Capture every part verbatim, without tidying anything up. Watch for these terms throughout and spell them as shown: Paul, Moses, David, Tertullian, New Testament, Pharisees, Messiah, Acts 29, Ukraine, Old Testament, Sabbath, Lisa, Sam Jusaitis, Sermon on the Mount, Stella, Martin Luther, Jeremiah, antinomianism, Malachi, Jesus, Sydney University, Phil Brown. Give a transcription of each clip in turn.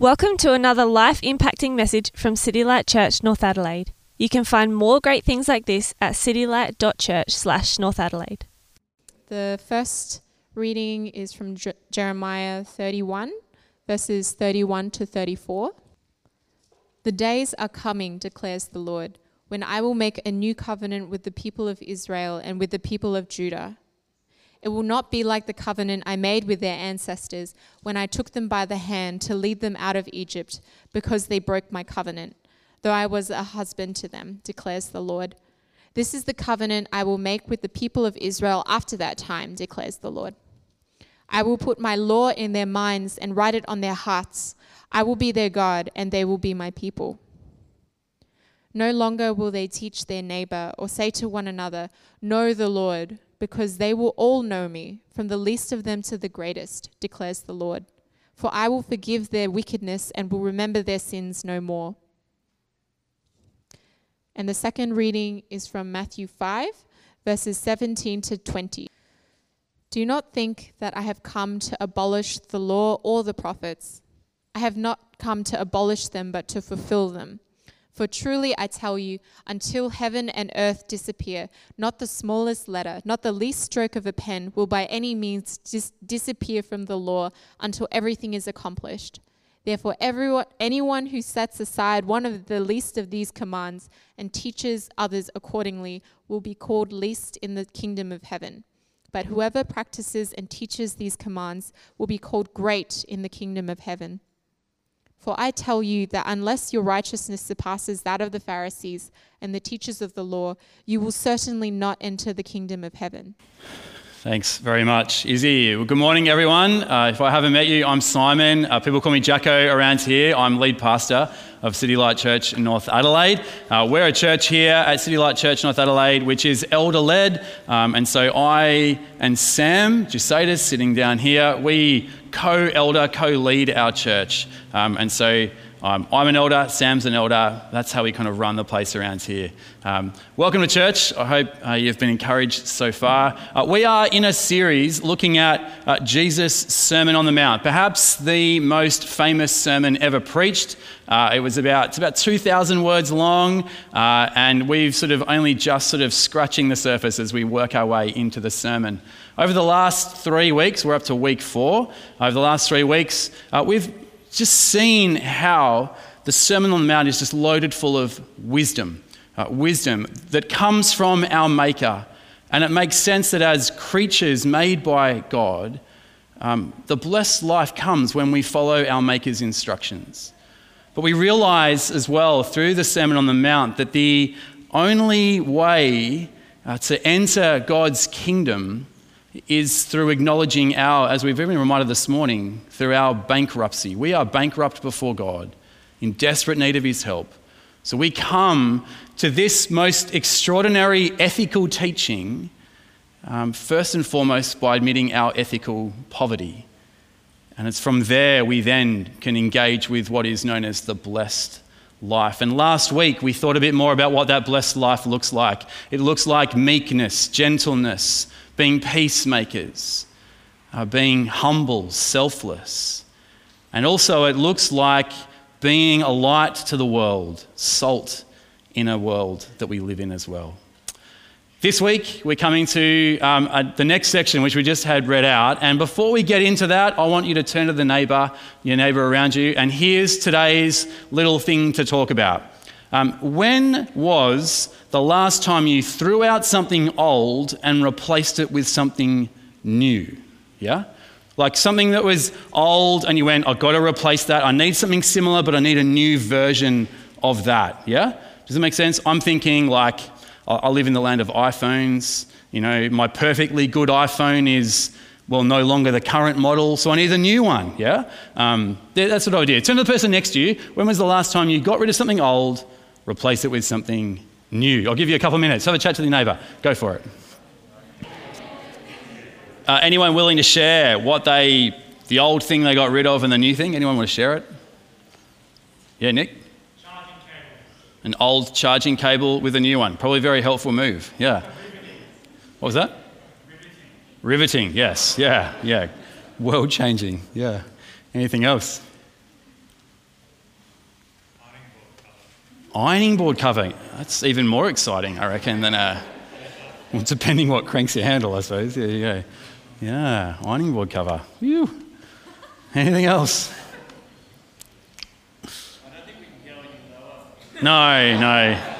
Welcome to another life-impacting message from City Light Church, North Adelaide. You can find more great things like this at citylight.church slash North Adelaide. The first reading is from J- Jeremiah thirty-one, verses thirty-one to thirty-four. The days are coming, declares the Lord, when I will make a new covenant with the people of Israel and with the people of Judah. It will not be like the covenant I made with their ancestors when I took them by the hand to lead them out of Egypt, because they broke my covenant, though I was a husband to them, declares the Lord. This is the covenant I will make with the people of Israel after that time, declares the Lord. I will put my law in their minds and write it on their hearts. I will be their God, and they will be my people. No longer will they teach their neighbor or say to one another, know the Lord, because they will all know me, from the least of them to the greatest, declares the Lord. For I will forgive their wickedness and will remember their sins no more. And the second reading is from Matthew five, verses seventeen to twenty. Do not think that I have come to abolish the law or the prophets. I have not come to abolish them, but to fulfill them. For truly I tell you, until heaven and earth disappear, not the smallest letter, not the least stroke of a pen will by any means dis- disappear from the law until everything is accomplished. Therefore, everyone, anyone who sets aside one of the least of these commands and teaches others accordingly will be called least in the kingdom of heaven. But whoever practices and teaches these commands will be called great in the kingdom of heaven. For I tell you that unless your righteousness surpasses that of the Pharisees and the teachers of the law, you will certainly not enter the kingdom of heaven. Thanks very much, Izzy. Well, good morning, everyone. Uh, if I haven't met you, I'm Simon. Uh, people call me Jacko around here. I'm lead pastor of City Light Church in North Adelaide. Uh, we're a church here at City Light Church North Adelaide, which is elder-led. Um, and so I and Sam Jusaitis, sitting down here, we co-elder, co-lead our church. Um, and so um, I'm an elder, Sam's an elder. That's how we kind of run the place around here. Um, welcome to church. I hope uh, you've been encouraged so far. Uh, we are in a series looking at uh, Jesus' Sermon on the Mount, perhaps the most famous sermon ever preached. Uh, it was about it's about two thousand words long, uh, and we've sort of only just sort of scratching the surface as we work our way into the sermon. Over the last three weeks, we're up to week four. Over the last three weeks, uh, we've just seen how the Sermon on the Mount is just loaded full of wisdom, uh, wisdom that comes from our Maker. And it makes sense that as creatures made by God, um, the blessed life comes when we follow our Maker's instructions. But we realize as well through the Sermon on the Mount that the only way uh, to enter God's kingdom is through acknowledging our, as we've been reminded this morning, through our bankruptcy. We are bankrupt before God, in desperate need of his help. So we come to this most extraordinary ethical teaching, um, first and foremost by admitting our ethical poverty. And it's from there we then can engage with what is known as the blessed life. And last week we thought a bit more about what that blessed life looks like. It looks like meekness, gentleness, being peacemakers, uh, being humble, selfless. And also it looks like being a light to the world, salt in a world that we live in as well. This week, we're coming to um, uh, the next section, which we just had read out. And before we get into that, I want you to turn to the neighbour, your neighbour around you. And here's today's little thing to talk about. Um, when was the last time you threw out something old and replaced it with something new? Yeah? Like something that was old and you went, I've got to replace that. I need something similar, but I need a new version of that. Yeah? Does it make sense? I'm thinking like, I live in the land of iPhones. You know, my perfectly good iPhone is, well, no longer the current model, so I need a new one, yeah? Um, that's what I would do. Turn to the person next to you. When was the last time you got rid of something old, replaced it with something new? I'll give you a couple of minutes. Have a chat to the neighbour. Go for it. Uh, anyone willing to share what they, the old thing they got rid of and the new thing? Anyone want to share it? Yeah, Nick? An old charging cable with a new one. Probably a very helpful move, yeah. Riveting. What was that? Riveting. Riveting, yes, yeah, yeah. World changing, yeah. Anything else? ironing board covering. That's even more exciting, I reckon, than a... Well, depending what cranks your handle, I suppose. There you go. Yeah, ironing board cover. Whew. Anything else? I don't think we can go any lower. No, no.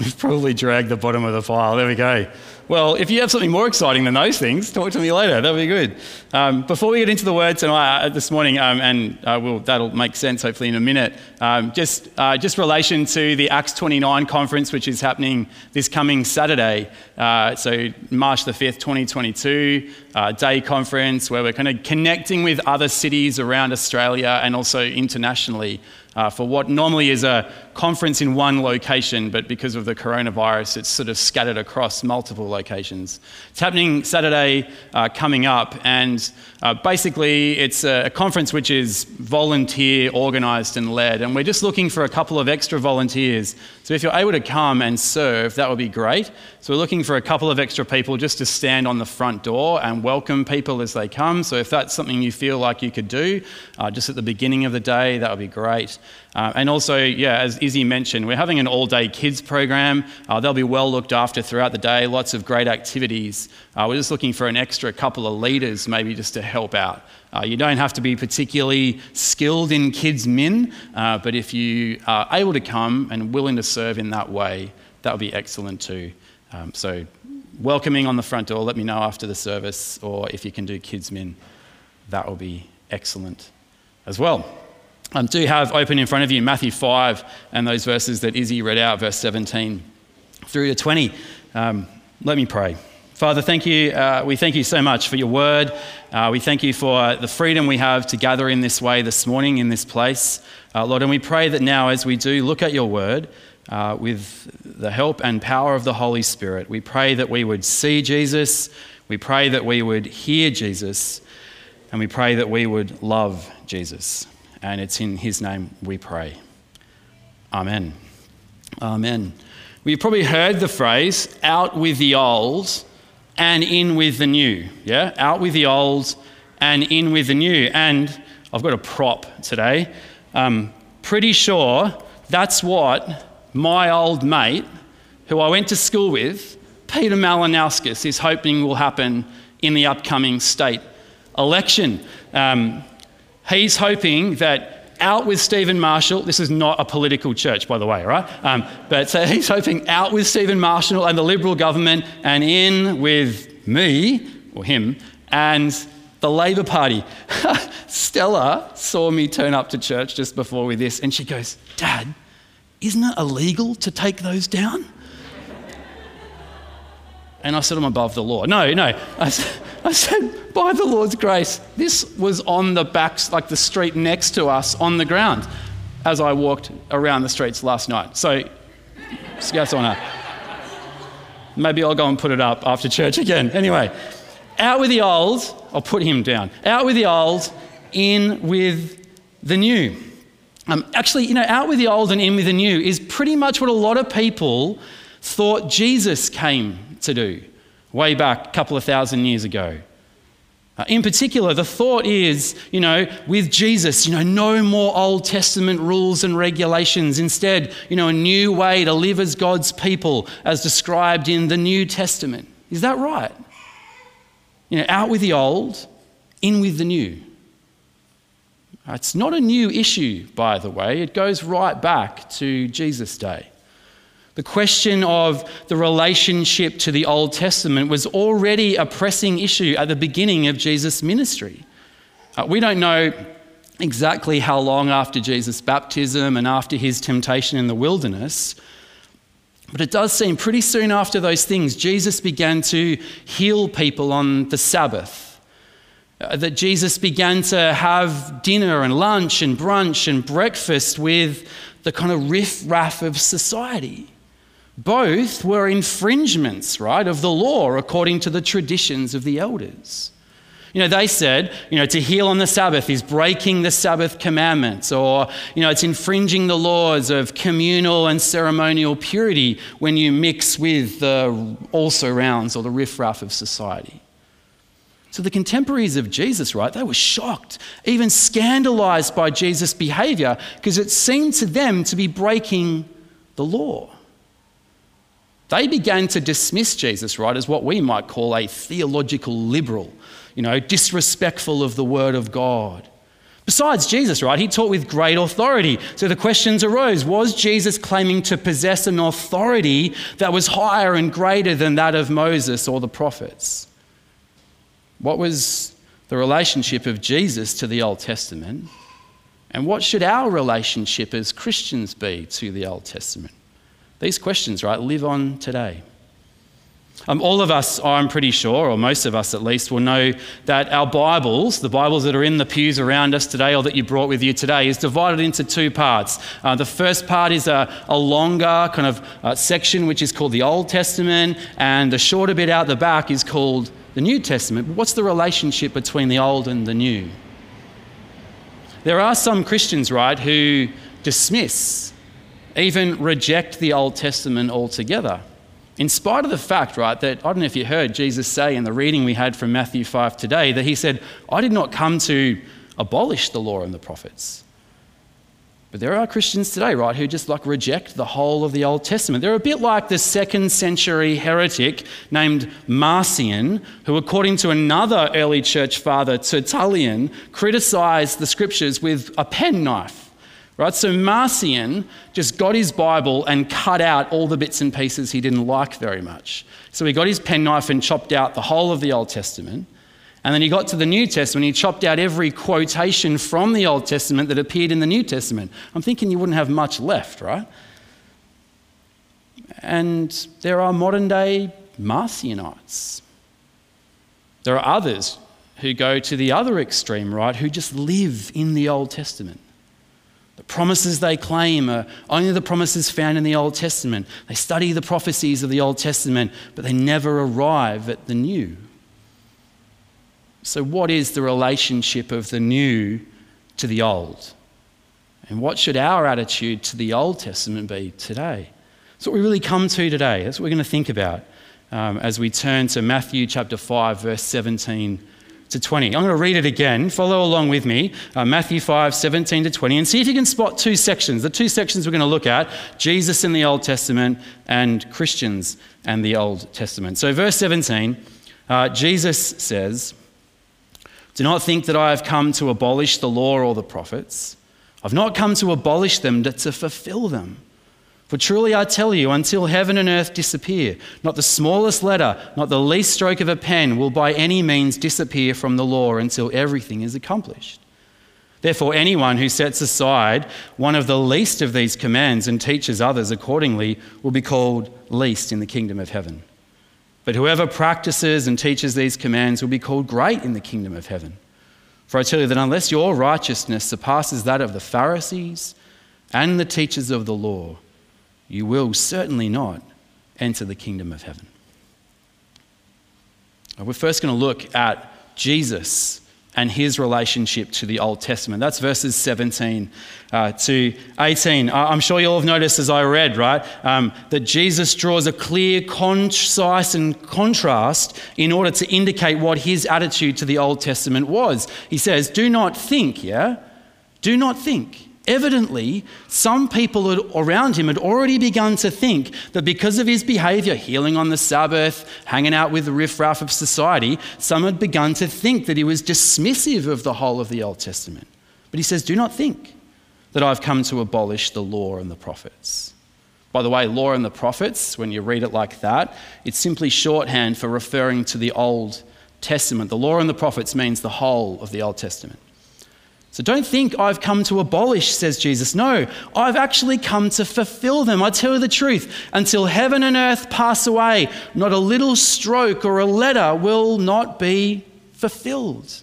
We've probably dragged the bottom of the pile. There we go. Well, if you have something more exciting than those things, talk to me later. That'll be good. Um, before we get into the word tonight, uh, this morning, um, and uh, we'll, that'll make sense hopefully in a minute, um, just uh, just relation to the Acts twenty-nine conference, which is happening this coming Saturday. Uh, so March the fifth, twenty twenty-two, uh, day conference where we're kind of connecting with other cities around Australia and also internationally. Uh, for what normally is a conference in one location, but because of the coronavirus, it's sort of scattered across multiple locations. It's happening Saturday uh, coming up, and uh, basically it's a, a conference which is volunteer, organised and led, and we're just looking for a couple of extra volunteers. So if you're able to come and serve, that would be great. So we're looking for a couple of extra people just to stand on the front door and welcome people as they come. So if that's something you feel like you could do, uh, just at the beginning of the day, that would be great. Uh, and also, yeah, as Izzy mentioned, we're having an all-day kids program. Uh, they'll be well looked after throughout the day, lots of great activities. Uh, we're just looking for an extra couple of leaders maybe just to help out. Uh, you don't have to be particularly skilled in kids min, uh, but if you are able to come and willing to serve in that way, that would be excellent too. Um, so welcoming on the front door, let me know after the service, or if you can do kids min, that will be excellent as well. I um, do have open in front of you Matthew five and those verses that Izzy read out, verse seventeen through to twenty. Um, let me pray. Father, thank you. Uh, we thank you so much for your word. Uh, we thank you for the freedom we have to gather in this way this morning in this place. Uh, Lord, and we pray that now as we do look at your word, uh, with the help and power of the Holy Spirit, we pray that we would see Jesus, we pray that we would hear Jesus, and we pray that we would love Jesus. And it's in his name we pray. Amen. Amen. We've probably heard the phrase, out with the old and in with the new. Yeah, out with the old and in with the new. And I've got a prop today. Um, pretty sure that's what my old mate, who I went to school with, Peter Malinauskas, is hoping will happen in the upcoming state election. Um, He's hoping that out with Stephen Marshall, this is not a political church, by the way, right? Um, but so he's hoping out with Stephen Marshall and the Liberal government and in with me, or him, and the Labour Party. Stella saw me turn up to church just before with this and she goes, "Dad, isn't it illegal to take those down?" And I said, "I'm above the law." No, no. I said, I said, by the Lord's grace, this was on the back, like the street next to us on the ground as I walked around the streets last night. So, that's on her. Maybe I'll go and put it up after church again. Anyway, out with the old. I'll put him down. Out with the old, in with the new. Um, actually, you know, out with the old and in with the new is pretty much what a lot of people thought Jesus came to do way back a couple of thousand years ago. Uh, in particular, the thought is, you know, with Jesus, you know, no more Old Testament rules and regulations. Instead, you know, a new way to live as God's people as described in the New Testament. Is that right? You know, out with the old, in with the new. Uh, it's not a new issue, by the way. It goes right back to Jesus' day. The question of the relationship to the Old Testament was already a pressing issue at the beginning of Jesus' ministry. Uh, we don't know exactly how long after Jesus' baptism and after his temptation in the wilderness, but it does seem pretty soon after those things, Jesus began to heal people on the Sabbath, uh, that Jesus began to have dinner and lunch and brunch and breakfast with the kind of riff-raff of society. Both were infringements, right, of the law according to the traditions of the elders. You know, they said, you know, to heal on the Sabbath is breaking the Sabbath commandments, or, you know, it's infringing the laws of communal and ceremonial purity when you mix with the also-rans or the riff-raff of society. So the contemporaries of Jesus, right, they were shocked, even scandalized by Jesus' behavior because it seemed to them to be breaking the law. They began to dismiss Jesus, right, as what we might call a theological liberal, you know, disrespectful of the word of God. Besides Jesus, right, he taught with great authority. So the questions arose, was Jesus claiming to possess an authority that was higher and greater than that of Moses or the prophets? What was the relationship of Jesus to the Old Testament? And what should our relationship as Christians be to the Old Testament? These questions, right, live on today. Um, all of us, I'm pretty sure, or most of us at least, will know that our Bibles, the Bibles that are in the pews around us today or that you brought with you today, is divided into two parts. Uh, the first part is a, a longer kind of uh, section which is called the Old Testament, and the shorter bit out the back is called the New Testament. What's the relationship between the old and the new? There are some Christians, right, who dismiss, even reject the Old Testament altogether. In spite of the fact, right, that, I don't know if you heard Jesus say in the reading we had from Matthew five today, that he said, I did not come to abolish the law and the prophets. But there are Christians today, right, who just like reject the whole of the Old Testament. They're a bit like the second century heretic named Marcion, who according to another early church father, Tertullian, criticised the scriptures with a penknife. Right, so Marcion just got his Bible and cut out all the bits and pieces he didn't like very much. So he got his penknife and chopped out the whole of the Old Testament. And then he got to the New Testament, he chopped out every quotation from the Old Testament that appeared in the New Testament. I'm thinking you wouldn't have much left, right? And there are modern day Marcionites. There are others who go to the other extreme, right, who just live in the Old Testament. The promises they claim are only the promises found in the Old Testament. They study the prophecies of the Old Testament, but they never arrive at the new. So what is the relationship of the new to the old? And what should our attitude to the Old Testament be today? That's what we really come to today. That's what we're going to think about um, as we turn to Matthew chapter five, verse seventeen to twenty. I'm going to read it again. Follow along with me. Uh, Matthew five, seventeen to twenty, and see if you can spot two sections. The two sections we're going to look at, Jesus in the Old Testament and Christians and the Old Testament. So verse seventeen, uh, Jesus says, "Do not think that I have come to abolish the law or the prophets. I've not come to abolish them, but to fulfill them. For truly I tell you, until heaven and earth disappear, not the smallest letter, not the least stroke of a pen will by any means disappear from the law until everything is accomplished. Therefore anyone who sets aside one of the least of these commands and teaches others accordingly will be called least in the kingdom of heaven. But whoever practices and teaches these commands will be called great in the kingdom of heaven. For I tell you that unless your righteousness surpasses that of the Pharisees and the teachers of the law, you will certainly not enter the kingdom of heaven." We're first going to look at Jesus and his relationship to the Old Testament. That's verses seventeen to eighteen. I'm sure you all have noticed as I read, right, um, that Jesus draws a clear, concise and contrast in order to indicate what his attitude to the Old Testament was. He says, do not think, yeah? Do not think. Evidently, some people around him had already begun to think that because of his behaviour, healing on the Sabbath, hanging out with the riffraff of society, some had begun to think that he was dismissive of the whole of the Old Testament. But he says, do not think that I've come to abolish the law and the prophets. By the way, law and the prophets, when you read it like that, it's simply shorthand for referring to the Old Testament. The law and the prophets means the whole of the Old Testament. So don't think I've come to abolish, says Jesus. No, I've actually come to fulfill them. I tell you the truth, until heaven and earth pass away, not a little stroke or a letter will not be fulfilled.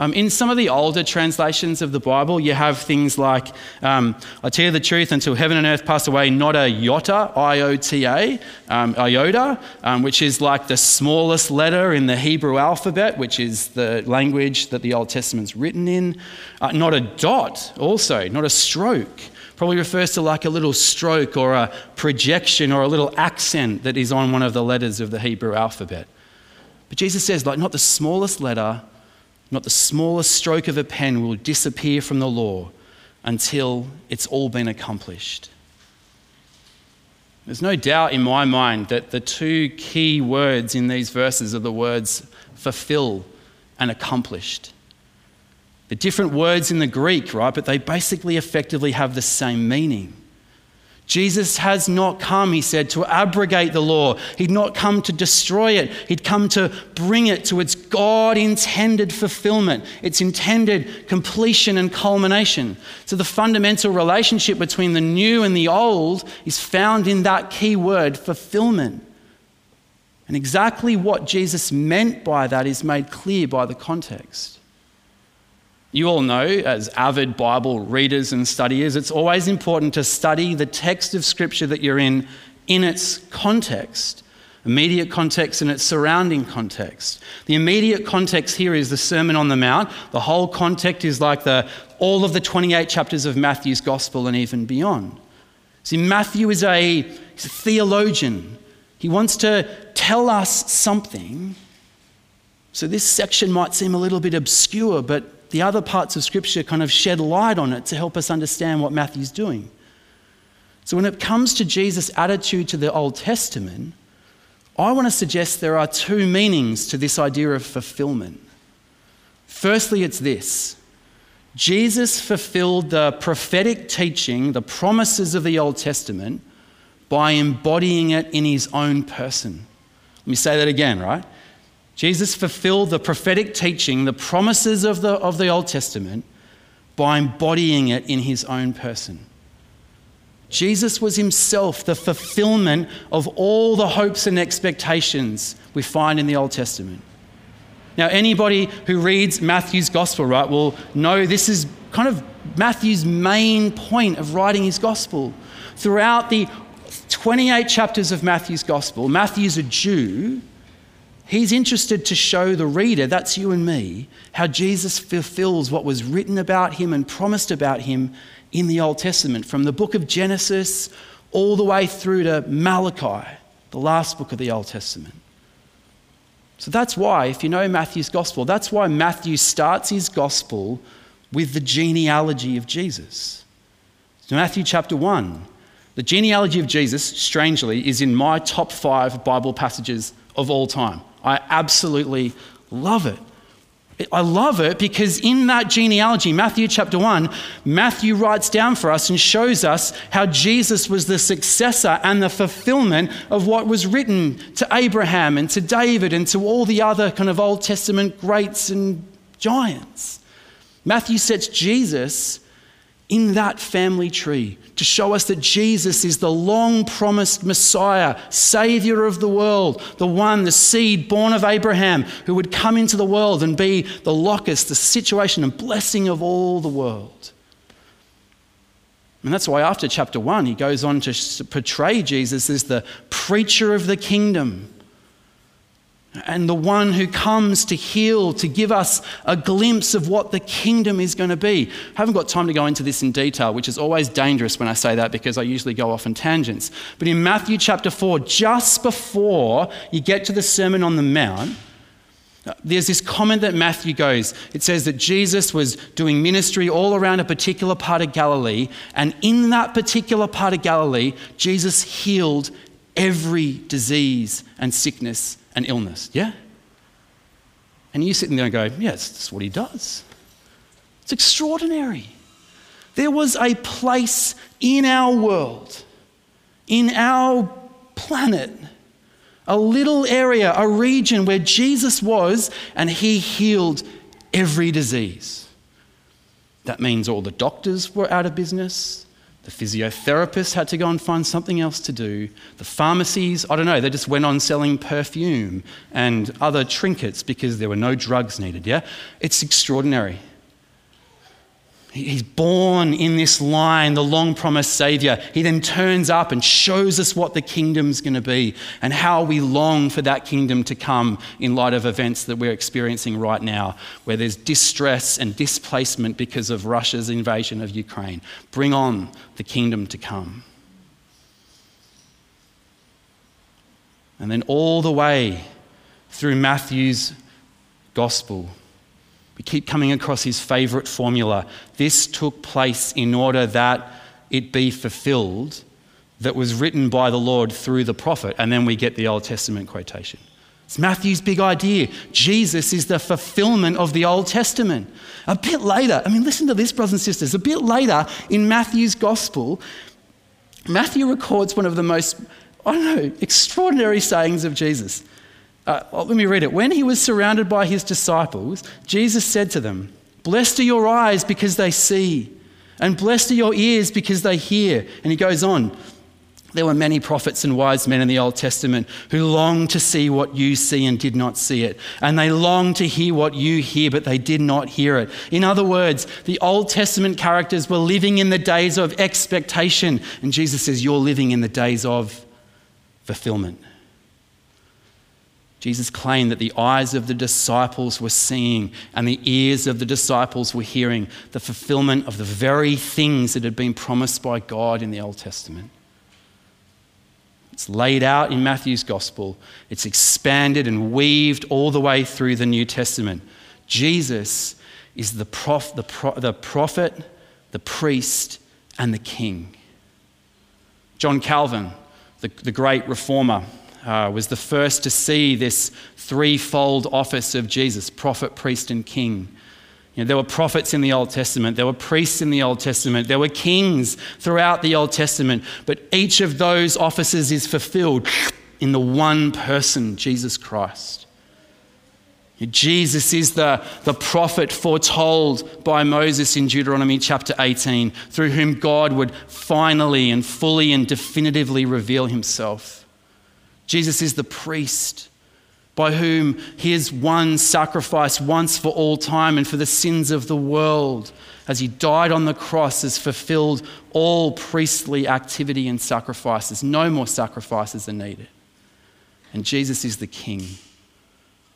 Um, in some of the older translations of the Bible, you have things like, um, I tell you the truth, until heaven and earth pass away, not a iota, I O T A, um, iota, um, which is like the smallest letter in the Hebrew alphabet, which is the language that the Old Testament's written in. Uh, not a dot also, not a stroke. Probably refers to like a little stroke or a projection or a little accent that is on one of the letters of the Hebrew alphabet. But Jesus says, like, not the smallest letter, not the smallest stroke of a pen will disappear from the law until it's all been accomplished. There's no doubt in my mind that the two key words in these verses are the words fulfill and accomplished. The different words in the Greek, right? But they basically effectively have the same meaning. Jesus has not come, he said, to abrogate the law. He'd not come to destroy it. He'd come to bring it to its God-intended fulfillment, its intended completion and culmination. So the fundamental relationship between the new and the old is found in that key word, fulfillment. And exactly what Jesus meant by that is made clear by the context. You all know, as avid Bible readers and studiers, it's always important to study the text of Scripture that you're in in its context, immediate context and its surrounding context. The immediate context here is the Sermon on the Mount. The whole context is like the all of the twenty-eight chapters of Matthew's Gospel and even beyond. See, Matthew is a, he's a theologian. He wants to tell us something. So this section might seem a little bit obscure, but the other parts of Scripture kind of shed light on it to help us understand what Matthew's doing. So when it comes to Jesus' attitude to the Old Testament, I want to suggest there are two meanings to this idea of fulfillment. Firstly, it's this. Jesus fulfilled the prophetic teaching, the promises of the Old Testament, by embodying it in his own person. Let me say that again, right? Jesus fulfilled the prophetic teaching, the promises of the, of the Old Testament, by embodying it in his own person. Jesus was himself the fulfillment of all the hopes and expectations we find in the Old Testament. Now, anybody who reads Matthew's Gospel, right, will know this is kind of Matthew's main point of writing his Gospel. Throughout the twenty-eight chapters of Matthew's Gospel, Matthew's a Jew. He's interested to show the reader, that's you and me, how Jesus fulfills what was written about him and promised about him in the Old Testament, from the book of Genesis all the way through to Malachi, the last book of the Old Testament. So that's why, if you know Matthew's Gospel, that's why Matthew starts his Gospel with the genealogy of Jesus. So Matthew chapter one, the genealogy of Jesus, strangely, is in my top five Bible passages of all time. I absolutely love it. I love it because in that genealogy, Matthew chapter one, Matthew writes down for us and shows us how Jesus was the successor and the fulfillment of what was written to Abraham and to David and to all the other kind of Old Testament greats and giants. Matthew sets Jesus in that family tree to show us that Jesus is the long-promised Messiah, Saviour of the world, the one, the seed born of Abraham, who would come into the world and be the locus, the situation and blessing of all the world. And that's why after chapter one, he goes on to portray Jesus as the preacher of the kingdom and the one who comes to heal, to give us a glimpse of what the kingdom is going to be. I haven't got time to go into this in detail, which is always dangerous when I say that because I usually go off on tangents. But in Matthew chapter four, just before you get to the Sermon on the Mount, there's this comment that Matthew goes. It says that Jesus was doing ministry all around a particular part of Galilee, and in that particular part of Galilee, Jesus healed every disease and sickness and illness, yeah? And you're sitting there and going, yeah, that's, that's what he does. It's extraordinary. There was a place in our world, in our planet, a little area, a region where Jesus was and he healed every disease. That means all the doctors were out of business. The physiotherapists had to go and find something else to do. The pharmacies, I don't know, they just went on selling perfume and other trinkets because there were no drugs needed, yeah? It's extraordinary. He's born in this line, the long-promised Saviour. He then turns up and shows us what the kingdom's going to be and how we long for that kingdom to come in light of events that we're experiencing right now, where there's distress and displacement because of Russia's invasion of Ukraine. Bring on the kingdom to come. And then all the way through Matthew's Gospel, we keep coming across his favourite formula. This took place in order that it be fulfilled that was written by the Lord through the prophet, and then we get the Old Testament quotation. It's Matthew's big idea. Jesus is the fulfillment of the Old Testament. A bit later, I mean, listen to this, brothers and sisters, a bit later in Matthew's gospel, Matthew records one of the most, I don't know, extraordinary sayings of Jesus. Uh, let me read it. When he was surrounded by his disciples, Jesus said to them, "Blessed are your eyes because they see, and blessed are your ears because they hear." And he goes on. There were many prophets and wise men in the Old Testament who longed to see what you see and did not see it. And they longed to hear what you hear, but they did not hear it. In other words, the Old Testament characters were living in the days of expectation. And Jesus says, you're living in the days of fulfillment. Jesus claimed that the eyes of the disciples were seeing and the ears of the disciples were hearing the fulfillment of the very things that had been promised by God in the Old Testament. It's laid out in Matthew's gospel. It's expanded and weaved all the way through the New Testament. Jesus is the, prof, the, pro, the prophet, the priest, and the king. John Calvin, the, the great reformer, uh, was the first to see this threefold office of Jesus: prophet, priest, and king. You know, there were prophets in the Old Testament, there were priests in the Old Testament, there were kings throughout the Old Testament, but each of those offices is fulfilled in the one person, Jesus Christ. Jesus is the, the prophet foretold by Moses in Deuteronomy chapter eighteen, through whom God would finally and fully and definitively reveal himself. Jesus is the priest, by whom his one sacrifice once for all time and for the sins of the world, as he died on the cross, has fulfilled all priestly activity and sacrifices. No more sacrifices are needed. And Jesus is the King,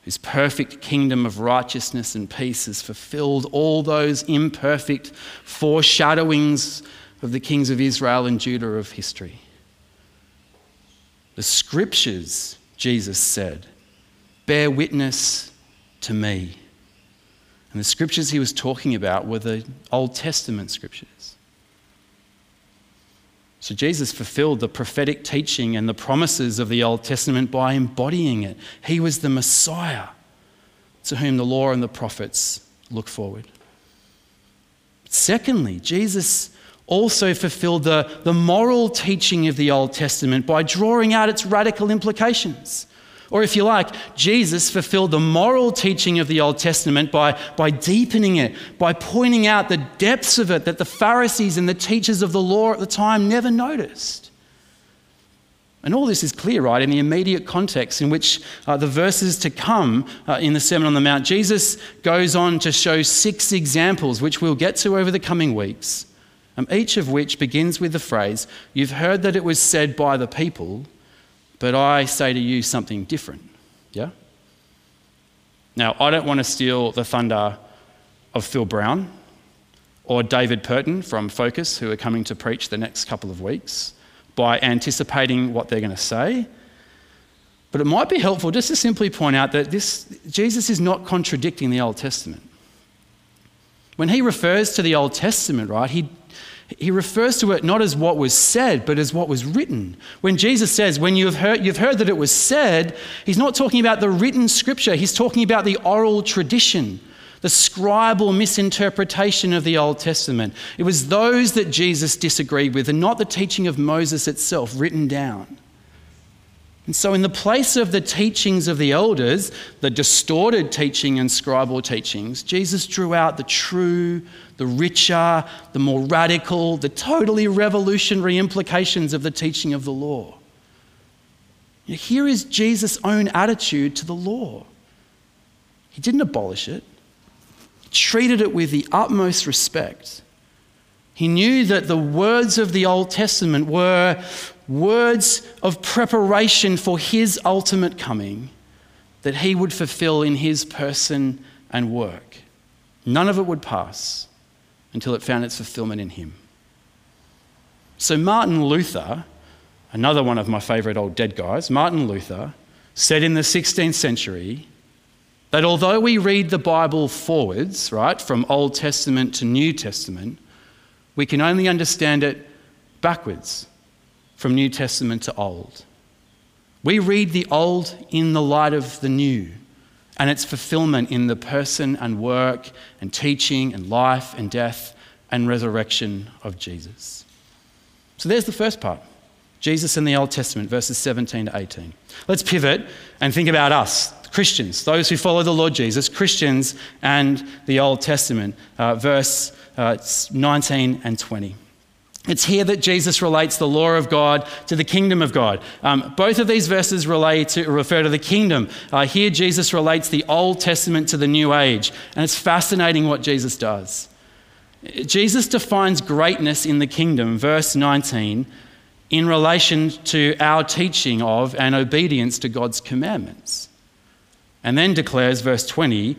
whose perfect kingdom of righteousness and peace has fulfilled all those imperfect foreshadowings of the kings of Israel and Judah of history. The scriptures, Jesus said, bear witness to me. And the scriptures he was talking about were the Old Testament scriptures. So Jesus fulfilled the prophetic teaching and the promises of the Old Testament by embodying it. He was the Messiah to whom the law and the prophets look forward. Secondly, Jesus also fulfilled the, the moral teaching of the Old Testament by drawing out its radical implications. Or if you like, Jesus fulfilled the moral teaching of the Old Testament by, by deepening it, by pointing out the depths of it that the Pharisees and the teachers of the law at the time never noticed. And all this is clear, right, in the immediate context in which uh, the verses to come uh, in the Sermon on the Mount. Jesus goes on to show six examples, which we'll get to over the coming weeks, um, each of which begins with the phrase, "You've heard that it was said by the people, but I say to you something different." Yeah? Now, I don't want to steal the thunder of Phil Brown or David Purton from Focus, who are coming to preach the next couple of weeks, by anticipating what they're going to say. But it might be helpful just to simply point out that this Jesus is not contradicting the Old Testament. When he refers to the Old Testament, right, he He refers to it not as what was said, but as what was written. When Jesus says, when you've heard, you've heard that it was said, he's not talking about the written scripture. He's talking about the oral tradition, the scribal misinterpretation of the Old Testament. It was those that Jesus disagreed with and not the teaching of Moses itself written down. And so in the place of the teachings of the elders, the distorted teaching and scribal teachings, Jesus drew out the true, the richer, the more radical, the totally revolutionary implications of the teaching of the law. Here is Jesus' own attitude to the law. He didn't abolish it. He treated it with the utmost respect. He knew that the words of the Old Testament were words of preparation for his ultimate coming that he would fulfill in his person and work. None of it would pass until it found its fulfillment in him. So Martin Luther, another one of my favourite old dead guys, Martin Luther said in the sixteenth century that although we read the Bible forwards, right, from Old Testament to New Testament, we can only understand it backwards, from New Testament to Old. We read the Old in the light of the New and its fulfillment in the person and work and teaching and life and death and resurrection of Jesus. So there's the first part, Jesus and the Old Testament, verses seventeen to eighteen. Let's pivot and think about us, Christians, those who follow the Lord Jesus, Christians and the Old Testament, uh, verse uh, nineteen and twenty. It's here that Jesus relates the law of God to the kingdom of God. Um, both of these verses relate to, refer to the kingdom. Uh, here Jesus relates the Old Testament to the New Age, and it's fascinating what Jesus does. Jesus defines greatness in the kingdom, verse nineteen, in relation to our teaching of and obedience to God's commandments. And then declares, verse twenty,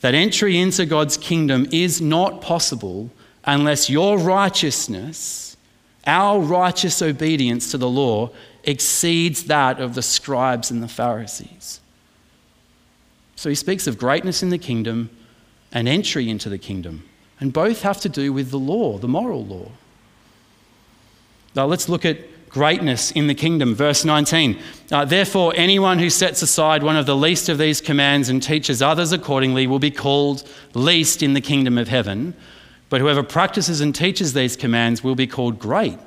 that entry into God's kingdom is not possible unless your righteousness, our righteous obedience to the law, exceeds that of the scribes and the Pharisees. So he speaks of greatness in the kingdom and entry into the kingdom, and both have to do with the law, the moral law. Now let's look at greatness in the kingdom. Verse nineteen, uh, therefore anyone who sets aside one of the least of these commands and teaches others accordingly will be called least in the kingdom of heaven. But whoever practices and teaches these commands will be called great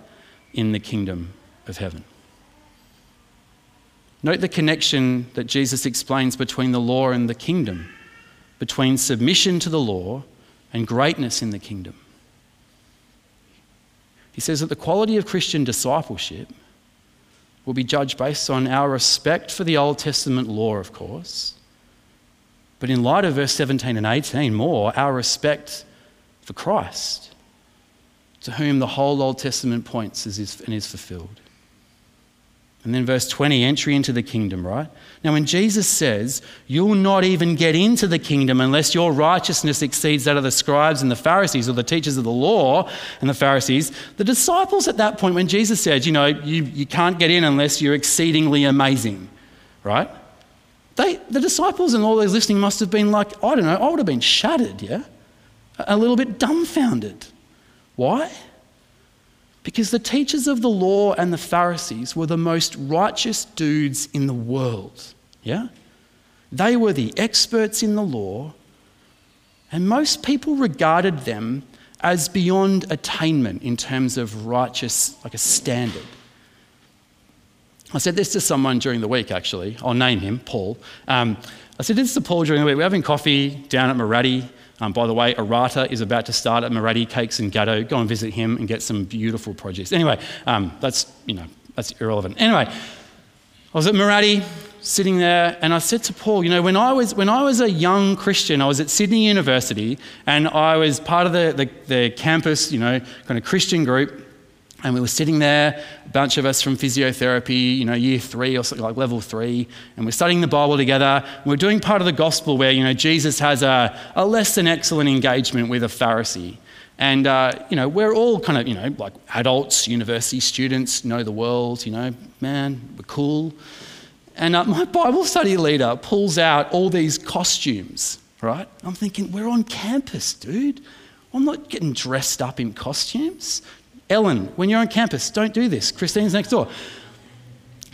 in the kingdom of heaven. Note the connection that Jesus explains between the law and the kingdom, between submission to the law and greatness in the kingdom. He says that the quality of Christian discipleship will be judged based on our respect for the Old Testament law, of course, but in light of verse seventeen and eighteen, more, our respect for Christ, to whom the whole Old Testament points and is fulfilled. And then verse twenty, entry into the kingdom, right? Now when Jesus says, you'll not even get into the kingdom unless your righteousness exceeds that of the scribes and the Pharisees, or the teachers of the law and the Pharisees, the disciples at that point, when Jesus said, you know, you, you can't get in unless you're exceedingly amazing, right? They, the disciples and all those listening must have been like, I don't know, I would have been shattered, yeah? A little bit dumbfounded. Why? Because the teachers of the law and the Pharisees were the most righteous dudes in the world. Yeah? They were the experts in the law, and most people regarded them as beyond attainment in terms of righteous, like a standard. I said this to someone during the week, actually. I'll name him, Paul. Um, I said this to Paul during the week. We're having coffee down at Moratti. Um, by the way, Arata is about to start at Moratti Cakes and Gatto. Go and visit him and get some beautiful produce. Anyway, um, that's, you know, that's irrelevant. Anyway, I was at Moratti, sitting there, and I said to Paul, you know, when I was when I was a young Christian, I was at Sydney University, and I was part of the, the, the campus, you know, kind of Christian group, and we were sitting there, a bunch of us from physiotherapy, you know, year three or something, like level three, and we're studying the Bible together. And we're doing part of the gospel where, you know, Jesus has a, a less than excellent engagement with a Pharisee. And, uh, you know, we're all kind of, you know, like adults, university students, know the world, you know, man, we're cool. And uh, my Bible study leader pulls out all these costumes, right? I'm thinking, we're on campus, dude. I'm not getting dressed up in costumes. Ellen, when you're on campus, don't do this. Christine's next door.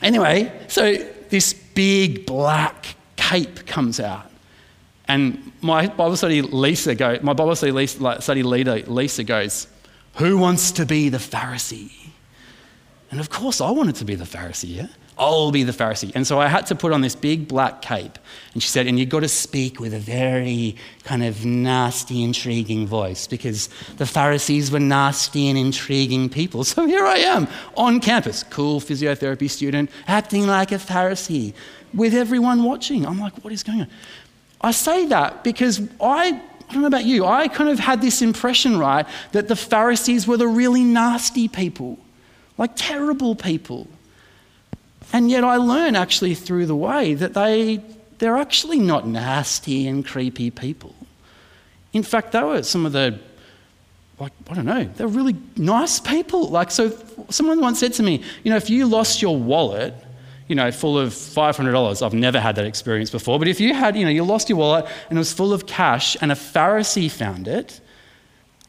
Anyway, so this big black cape comes out. And my Bible study Lisa goes, my Bible study, Lisa, study leader Lisa goes, who wants to be the Pharisee? And of course I wanted to be the Pharisee, yeah? I'll be the Pharisee. And so I had to put on this big black cape. And she said, and you've got to speak with a very kind of nasty, intriguing voice, because the Pharisees were nasty and intriguing people. So here I am on campus, cool physiotherapy student, acting like a Pharisee with everyone watching. I'm like, what is going on? I say that because I, I don't know about you, I kind of had this impression, right, that the Pharisees were the really nasty people, like terrible people. And yet I learn actually through the way that they, they're actually not nasty and creepy people. In fact, they were some of the, like, I don't know, they're really nice people. Like, so someone once said to me, you know, if you lost your wallet, you know, full of five hundred dollars, I've never had that experience before, but if you had, you know, you lost your wallet and it was full of cash and a Pharisee found it,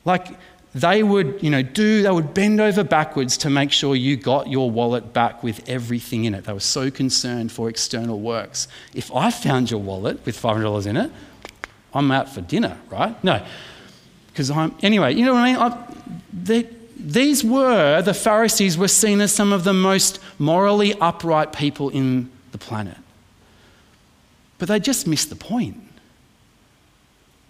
like, They would, you know, do, they would bend over backwards to make sure you got your wallet back with everything in it. They were so concerned for external works. If I found your wallet with five hundred dollars in it, I'm out for dinner, right? No, because I'm, anyway, you know what I mean? I, they, these were, the Pharisees were seen as some of the most morally upright people in the planet. But they just missed the point.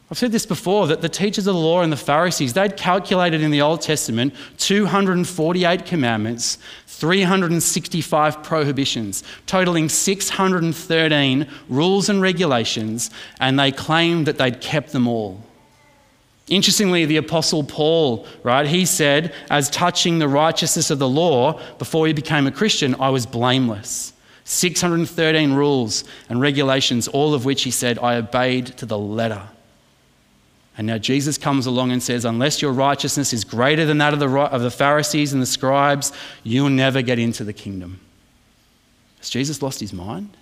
I've said this before, that the teachers of the law and the Pharisees, they'd calculated in the Old Testament two hundred forty-eight commandments, three hundred sixty-five prohibitions, totaling six hundred thirteen rules and regulations, and they claimed that they'd kept them all. Interestingly, the Apostle Paul, right, he said, as touching the righteousness of the law, before he became a Christian, I was blameless. six hundred thirteen rules and regulations, all of which he said, I obeyed to the letter. And now Jesus comes along and says, unless your righteousness is greater than that of the, of the Pharisees and the scribes, you'll never get into the kingdom. Has Jesus lost his mind?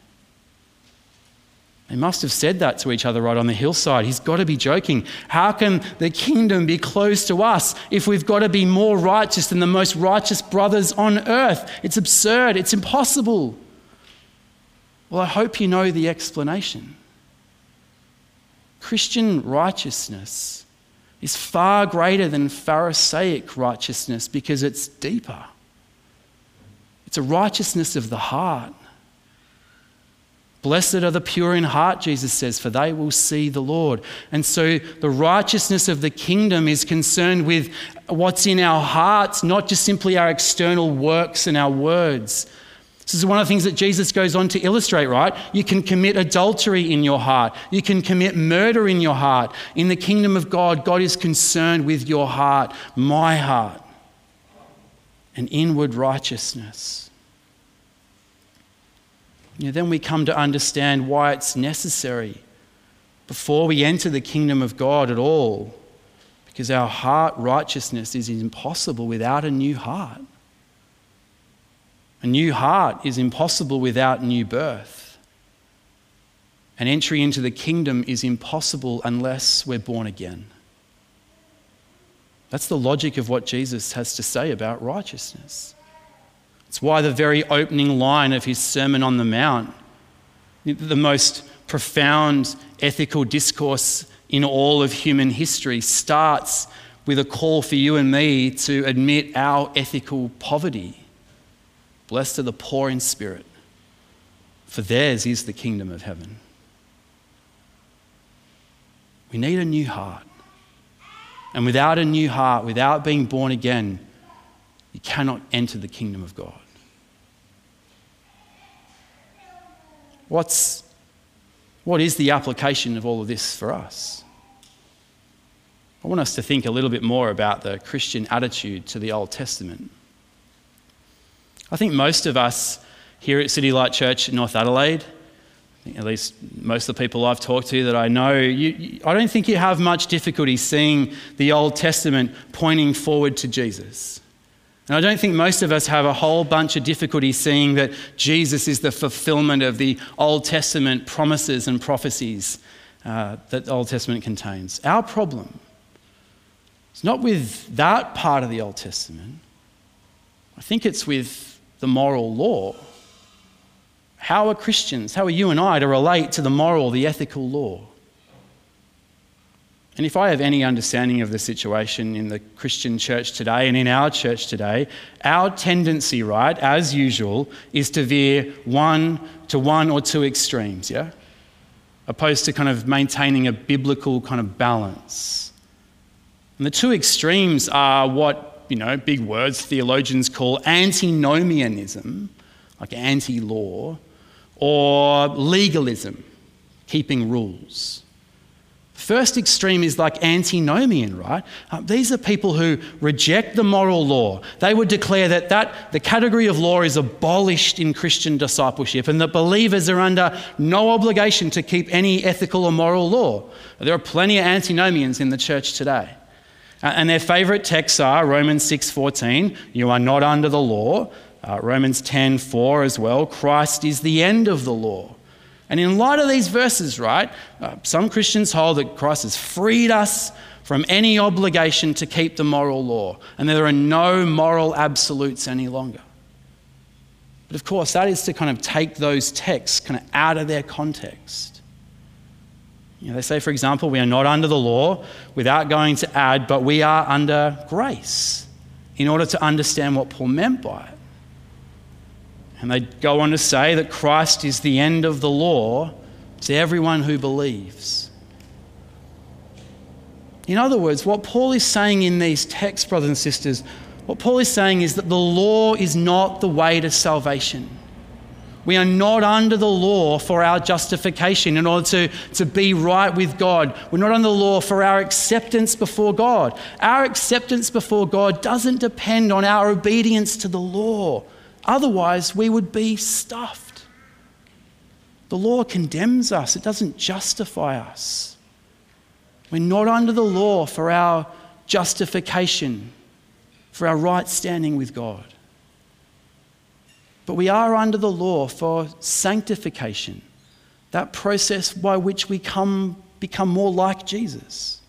They must have said that to each other right on the hillside. He's got to be joking. How can the kingdom be closed to us if we've got to be more righteous than the most righteous brothers on earth? It's absurd. It's impossible. Well, I hope you know the explanation. Christian righteousness is far greater than Pharisaic righteousness because it's deeper. It's a righteousness of the heart. Blessed are the pure in heart, Jesus says, for they will see the Lord. And so the righteousness of the kingdom is concerned with what's in our hearts, not just simply our external works and our words. This is one of the things that Jesus goes on to illustrate, right? You can commit adultery in your heart. You can commit murder in your heart. In the kingdom of God, God is concerned with your heart, my heart, and inward righteousness. You know, then we come to understand why it's necessary before we enter the kingdom of God at all, because our heart righteousness is impossible without a new heart. A new heart is impossible without new birth. An entry into the kingdom is impossible unless we're born again. That's the logic of what Jesus has to say about righteousness. It's why the very opening line of his Sermon on the Mount, the most profound ethical discourse in all of human history, starts with a call for you and me to admit our ethical poverty. Blessed are the poor in spirit, for theirs is the kingdom of heaven. We need a new heart. And without a new heart, without being born again, you cannot enter the kingdom of God. What's, what is the application of all of this for us? I want us to think a little bit more about the Christian attitude to the Old Testament. I think most of us here at City Light Church in North Adelaide, I think at least most of the people I've talked to that I know, you, you, I don't think you have much difficulty seeing the Old Testament pointing forward to Jesus. And I don't think most of us have a whole bunch of difficulty seeing that Jesus is the fulfillment of the Old Testament promises and prophecies uh, that the Old Testament contains. Our problem is not with that part of the Old Testament. I think it's with the moral law. How are Christians, how are you and I to relate to the moral, the ethical law? And if I have any understanding of the situation in the Christian church today and in our church today, our tendency, right, as usual, is to veer one to one or two extremes, yeah? Opposed to kind of maintaining a biblical kind of balance. And the two extremes are what, you know, big words theologians call antinomianism, like anti-law, or legalism, keeping rules. The first extreme is like antinomian, right? Uh, these are people who reject the moral law. They would declare that, that the category of law is abolished in Christian discipleship and that believers are under no obligation to keep any ethical or moral law. There are plenty of antinomians in the church today. And their favourite texts are Romans six fourteen, you are not under the law. Uh, Romans ten four as well, Christ is the end of the law. And in light of these verses, right, uh, some Christians hold that Christ has freed us from any obligation to keep the moral law, and there are no moral absolutes any longer. But of course, that is to kind of take those texts kind of out of their context. You know, they say, for example, we are not under the law, without going to add, but we are under grace, in order to understand what Paul meant by it. And they go on to say that Christ is the end of the law to everyone who believes. In other words, what Paul is saying in these texts, brothers and sisters, what Paul is saying is that the law is not the way to salvation. We are not under the law for our justification in order to, to be right with God. We're not under the law for our acceptance before God. Our acceptance before God doesn't depend on our obedience to the law. Otherwise, we would be stuffed. The law condemns us. It doesn't justify us. We're not under the law for our justification, for our right standing with God. But we are under the law for sanctification, that process by which we come, become more like Jesus.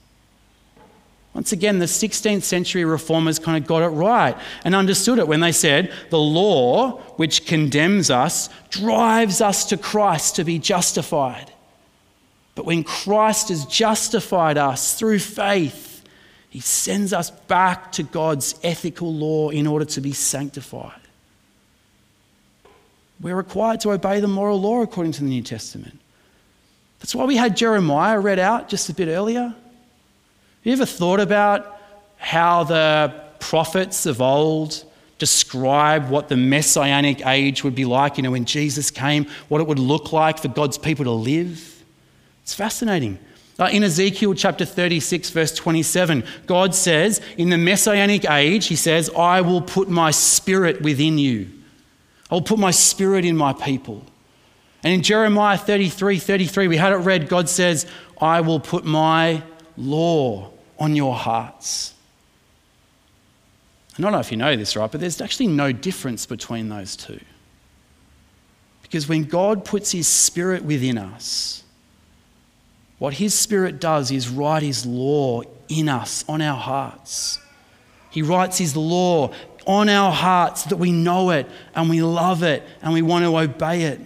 Once again, the sixteenth century reformers kind of got it right and understood it when they said, the law, which condemns us, drives us to Christ to be justified. But when Christ has justified us through faith, he sends us back to God's ethical law in order to be sanctified. We're required to obey the moral law according to the New Testament. That's why we had Jeremiah read out just a bit earlier. Have you ever thought about how the prophets of old describe what the messianic age would be like, you know, when Jesus came, what it would look like for God's people to live? It's fascinating. In Ezekiel chapter thirty-six, verse twenty-seven, God says, in the messianic age, he says, I will put my spirit within you. I will put my spirit in my people. And in Jeremiah thirty-three, thirty-three, we had it read, God says, I will put my law on your hearts. I don't know if you know this, right, but there's actually no difference between those two. Because when God puts his spirit within us, what his spirit does is write his law in us, on our hearts. He writes his law on our hearts that we know it and we love it and we want to obey it.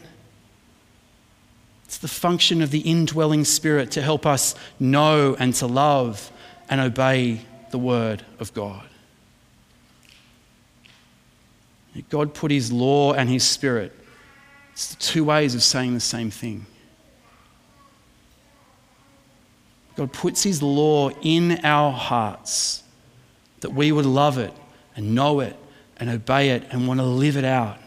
It's the function of the indwelling spirit to help us know and to love and obey the word of God. God put his law and his spirit. It's the two ways of saying the same thing. God puts his law in our hearts that we would love it and know it and obey it and want to live it out.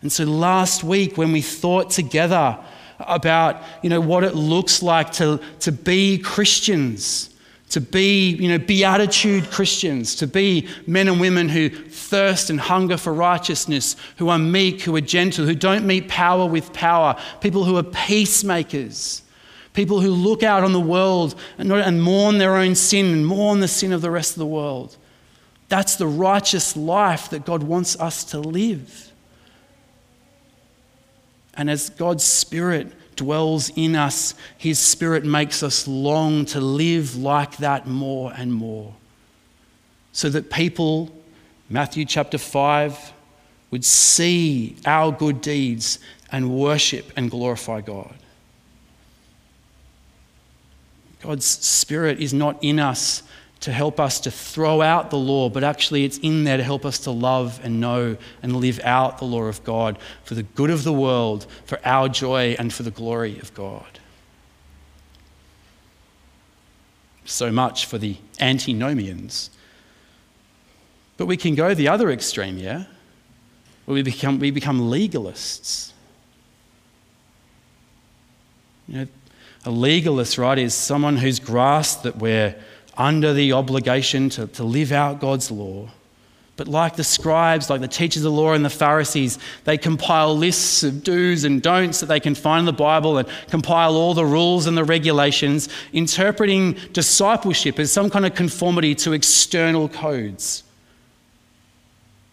And so last week when we thought together about, you know, what it looks like to, to be Christians, to be, you know, beatitude Christians, to be men and women who thirst and hunger for righteousness, who are meek, who are gentle, who don't meet power with power, people who are peacemakers, people who look out on the world and, not, and mourn their own sin and mourn the sin of the rest of the world. That's the righteous life that God wants us to live. And as God's Spirit dwells in us, his Spirit makes us long to live like that more and more. So that people, Matthew chapter five, would see our good deeds and worship and glorify God. God's Spirit is not in us to help us to throw out the law, but actually it's in there to help us to love and know and live out the law of God for the good of the world, for our joy and for the glory of God. So much for the antinomians. But we can go the other extreme, yeah? Where we become, we become legalists. You know, a legalist, right, is someone who's grasped that we're under the obligation to, to live out God's law. But like the scribes, like the teachers of the law and the Pharisees, they compile lists of do's and don'ts that they can find in the Bible and compile all the rules and the regulations, interpreting discipleship as some kind of conformity to external codes.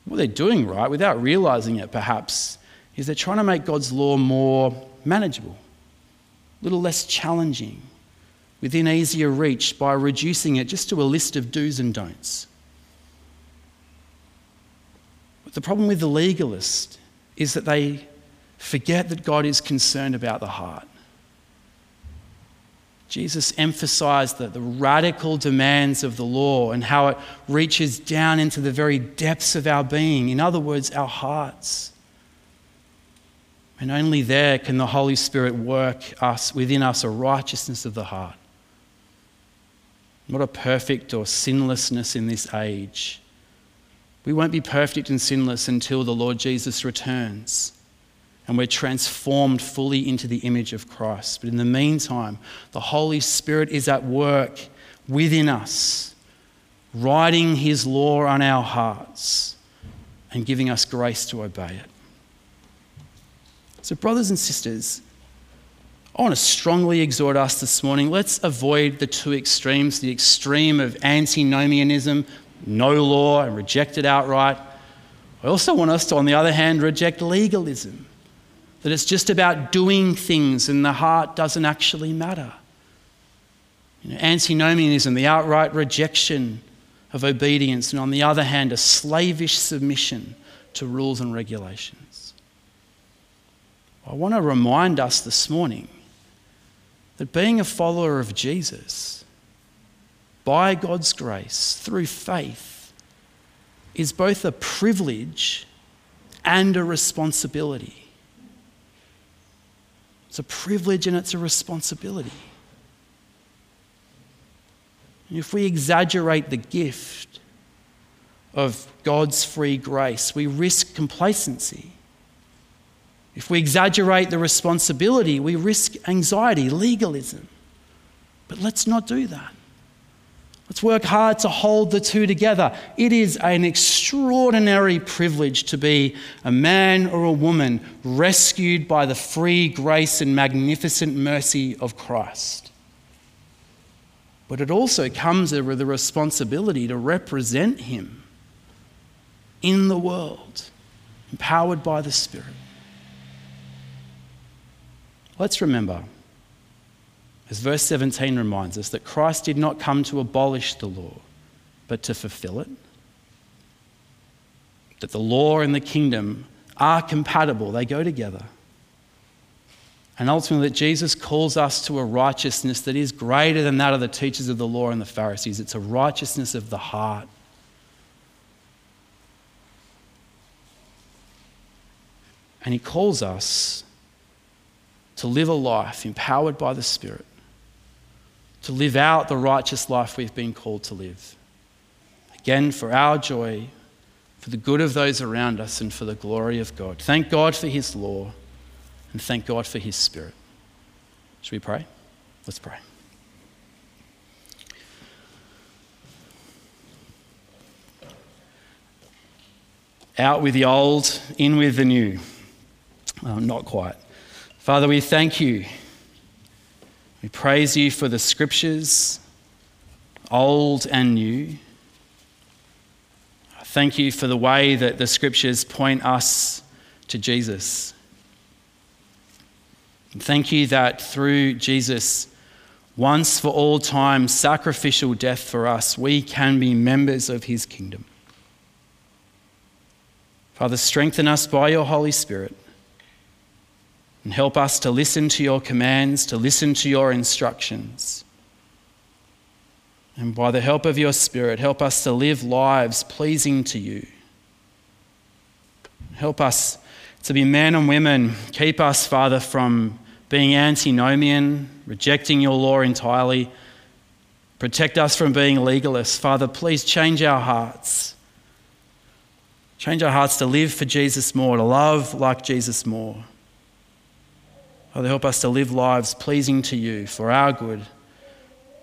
What they're doing, right, without realizing it perhaps, is they're trying to make God's law more manageable, a little less challenging, within easier reach by reducing it just to a list of do's and don'ts. But the problem with the legalist is that they forget that God is concerned about the heart. Jesus emphasised the, the radical demands of the law and how it reaches down into the very depths of our being, in other words, our hearts. And only there can the Holy Spirit work us within us a righteousness of the heart. Not a perfect or sinlessness in this age. We won't be perfect and sinless until the Lord Jesus returns and we're transformed fully into the image of Christ. But in the meantime, the Holy Spirit is at work within us, writing His law on our hearts and giving us grace to obey it. So, brothers and sisters, I want to strongly exhort us this morning, let's avoid the two extremes, the extreme of antinomianism, no law and reject it outright. I also want us to, on the other hand, reject legalism. That it's just about doing things and the heart doesn't actually matter. You know, antinomianism, the outright rejection of obedience, and on the other hand, a slavish submission to rules and regulations. I want to remind us this morning that being a follower of Jesus, by God's grace, through faith, is both a privilege and a responsibility. It's a privilege and it's a responsibility. And if we exaggerate the gift of God's free grace, we risk complacency. If we exaggerate the responsibility, we risk anxiety, legalism. But let's not do that. Let's work hard to hold the two together. It is an extraordinary privilege to be a man or a woman rescued by the free grace and magnificent mercy of Christ. But it also comes with the responsibility to represent Him in the world, empowered by the Spirit. Let's remember, as verse seventeen reminds us, that Christ did not come to abolish the law, but to fulfill it. That the law and the kingdom are compatible, they go together. And ultimately that Jesus calls us to a righteousness that is greater than that of the teachers of the law and the Pharisees. It's a righteousness of the heart. And He calls us to live a life empowered by the Spirit, to live out the righteous life we've been called to live. Again, for our joy, for the good of those around us, and for the glory of God. Thank God for His law, and thank God for His Spirit. Should we pray? Let's pray. Out with the old, in with the new. Oh, not quite. Father, we thank You. We praise You for the Scriptures, old and new. Thank You for the way that the Scriptures point us to Jesus. And thank You that through Jesus, once for all time, sacrificial death for us, we can be members of His kingdom. Father, strengthen us by Your Holy Spirit. And help us to listen to Your commands, to listen to Your instructions. And by the help of Your Spirit, help us to live lives pleasing to You. Help us to be men and women. Keep us, Father, from being antinomian, rejecting Your law entirely. Protect us from being legalists. Father, please change our hearts. Change our hearts to live for Jesus more, to love like Jesus more. Father, help us to live lives pleasing to You for our good,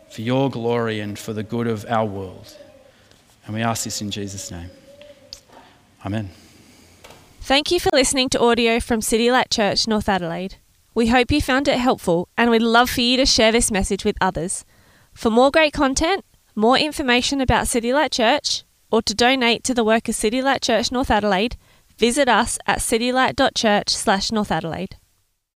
for Your glory, and for the good of our world. And we ask this in Jesus' name. Amen. Thank you for listening to audio from City Light Church, North Adelaide. We hope you found it helpful and we'd love for you to share this message with others. For more great content, more information about City Light Church, or to donate to the work of City Light Church, North Adelaide, visit us at citylight dot church slash North Adelaide.